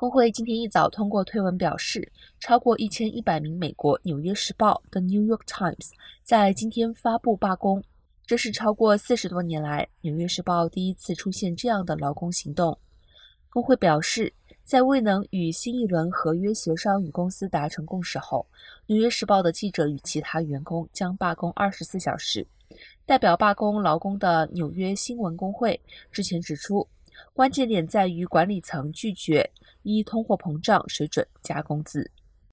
工会今天一早通过推文表示，超过1100名美国《纽约时报》的 New York Times 在今天发布罢工，这是超过40多年来《纽约时报》第一次出现这样的劳工行动。工会表示，在未能与新一轮合约协商与公司达成共识后，《纽约时报》的记者与其他员工将罢工24小时。代表罢工劳工的纽约新闻工会之前指出，关键点在于管理层拒绝依通货膨胀水准加工资。